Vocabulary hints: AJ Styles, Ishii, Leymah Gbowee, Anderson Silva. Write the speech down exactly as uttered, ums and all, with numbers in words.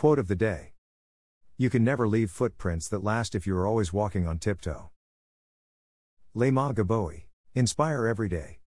Quote of the day. You can never leave footprints that last if you are always walking on tiptoe. Leymah Gbowee. Inspire every day.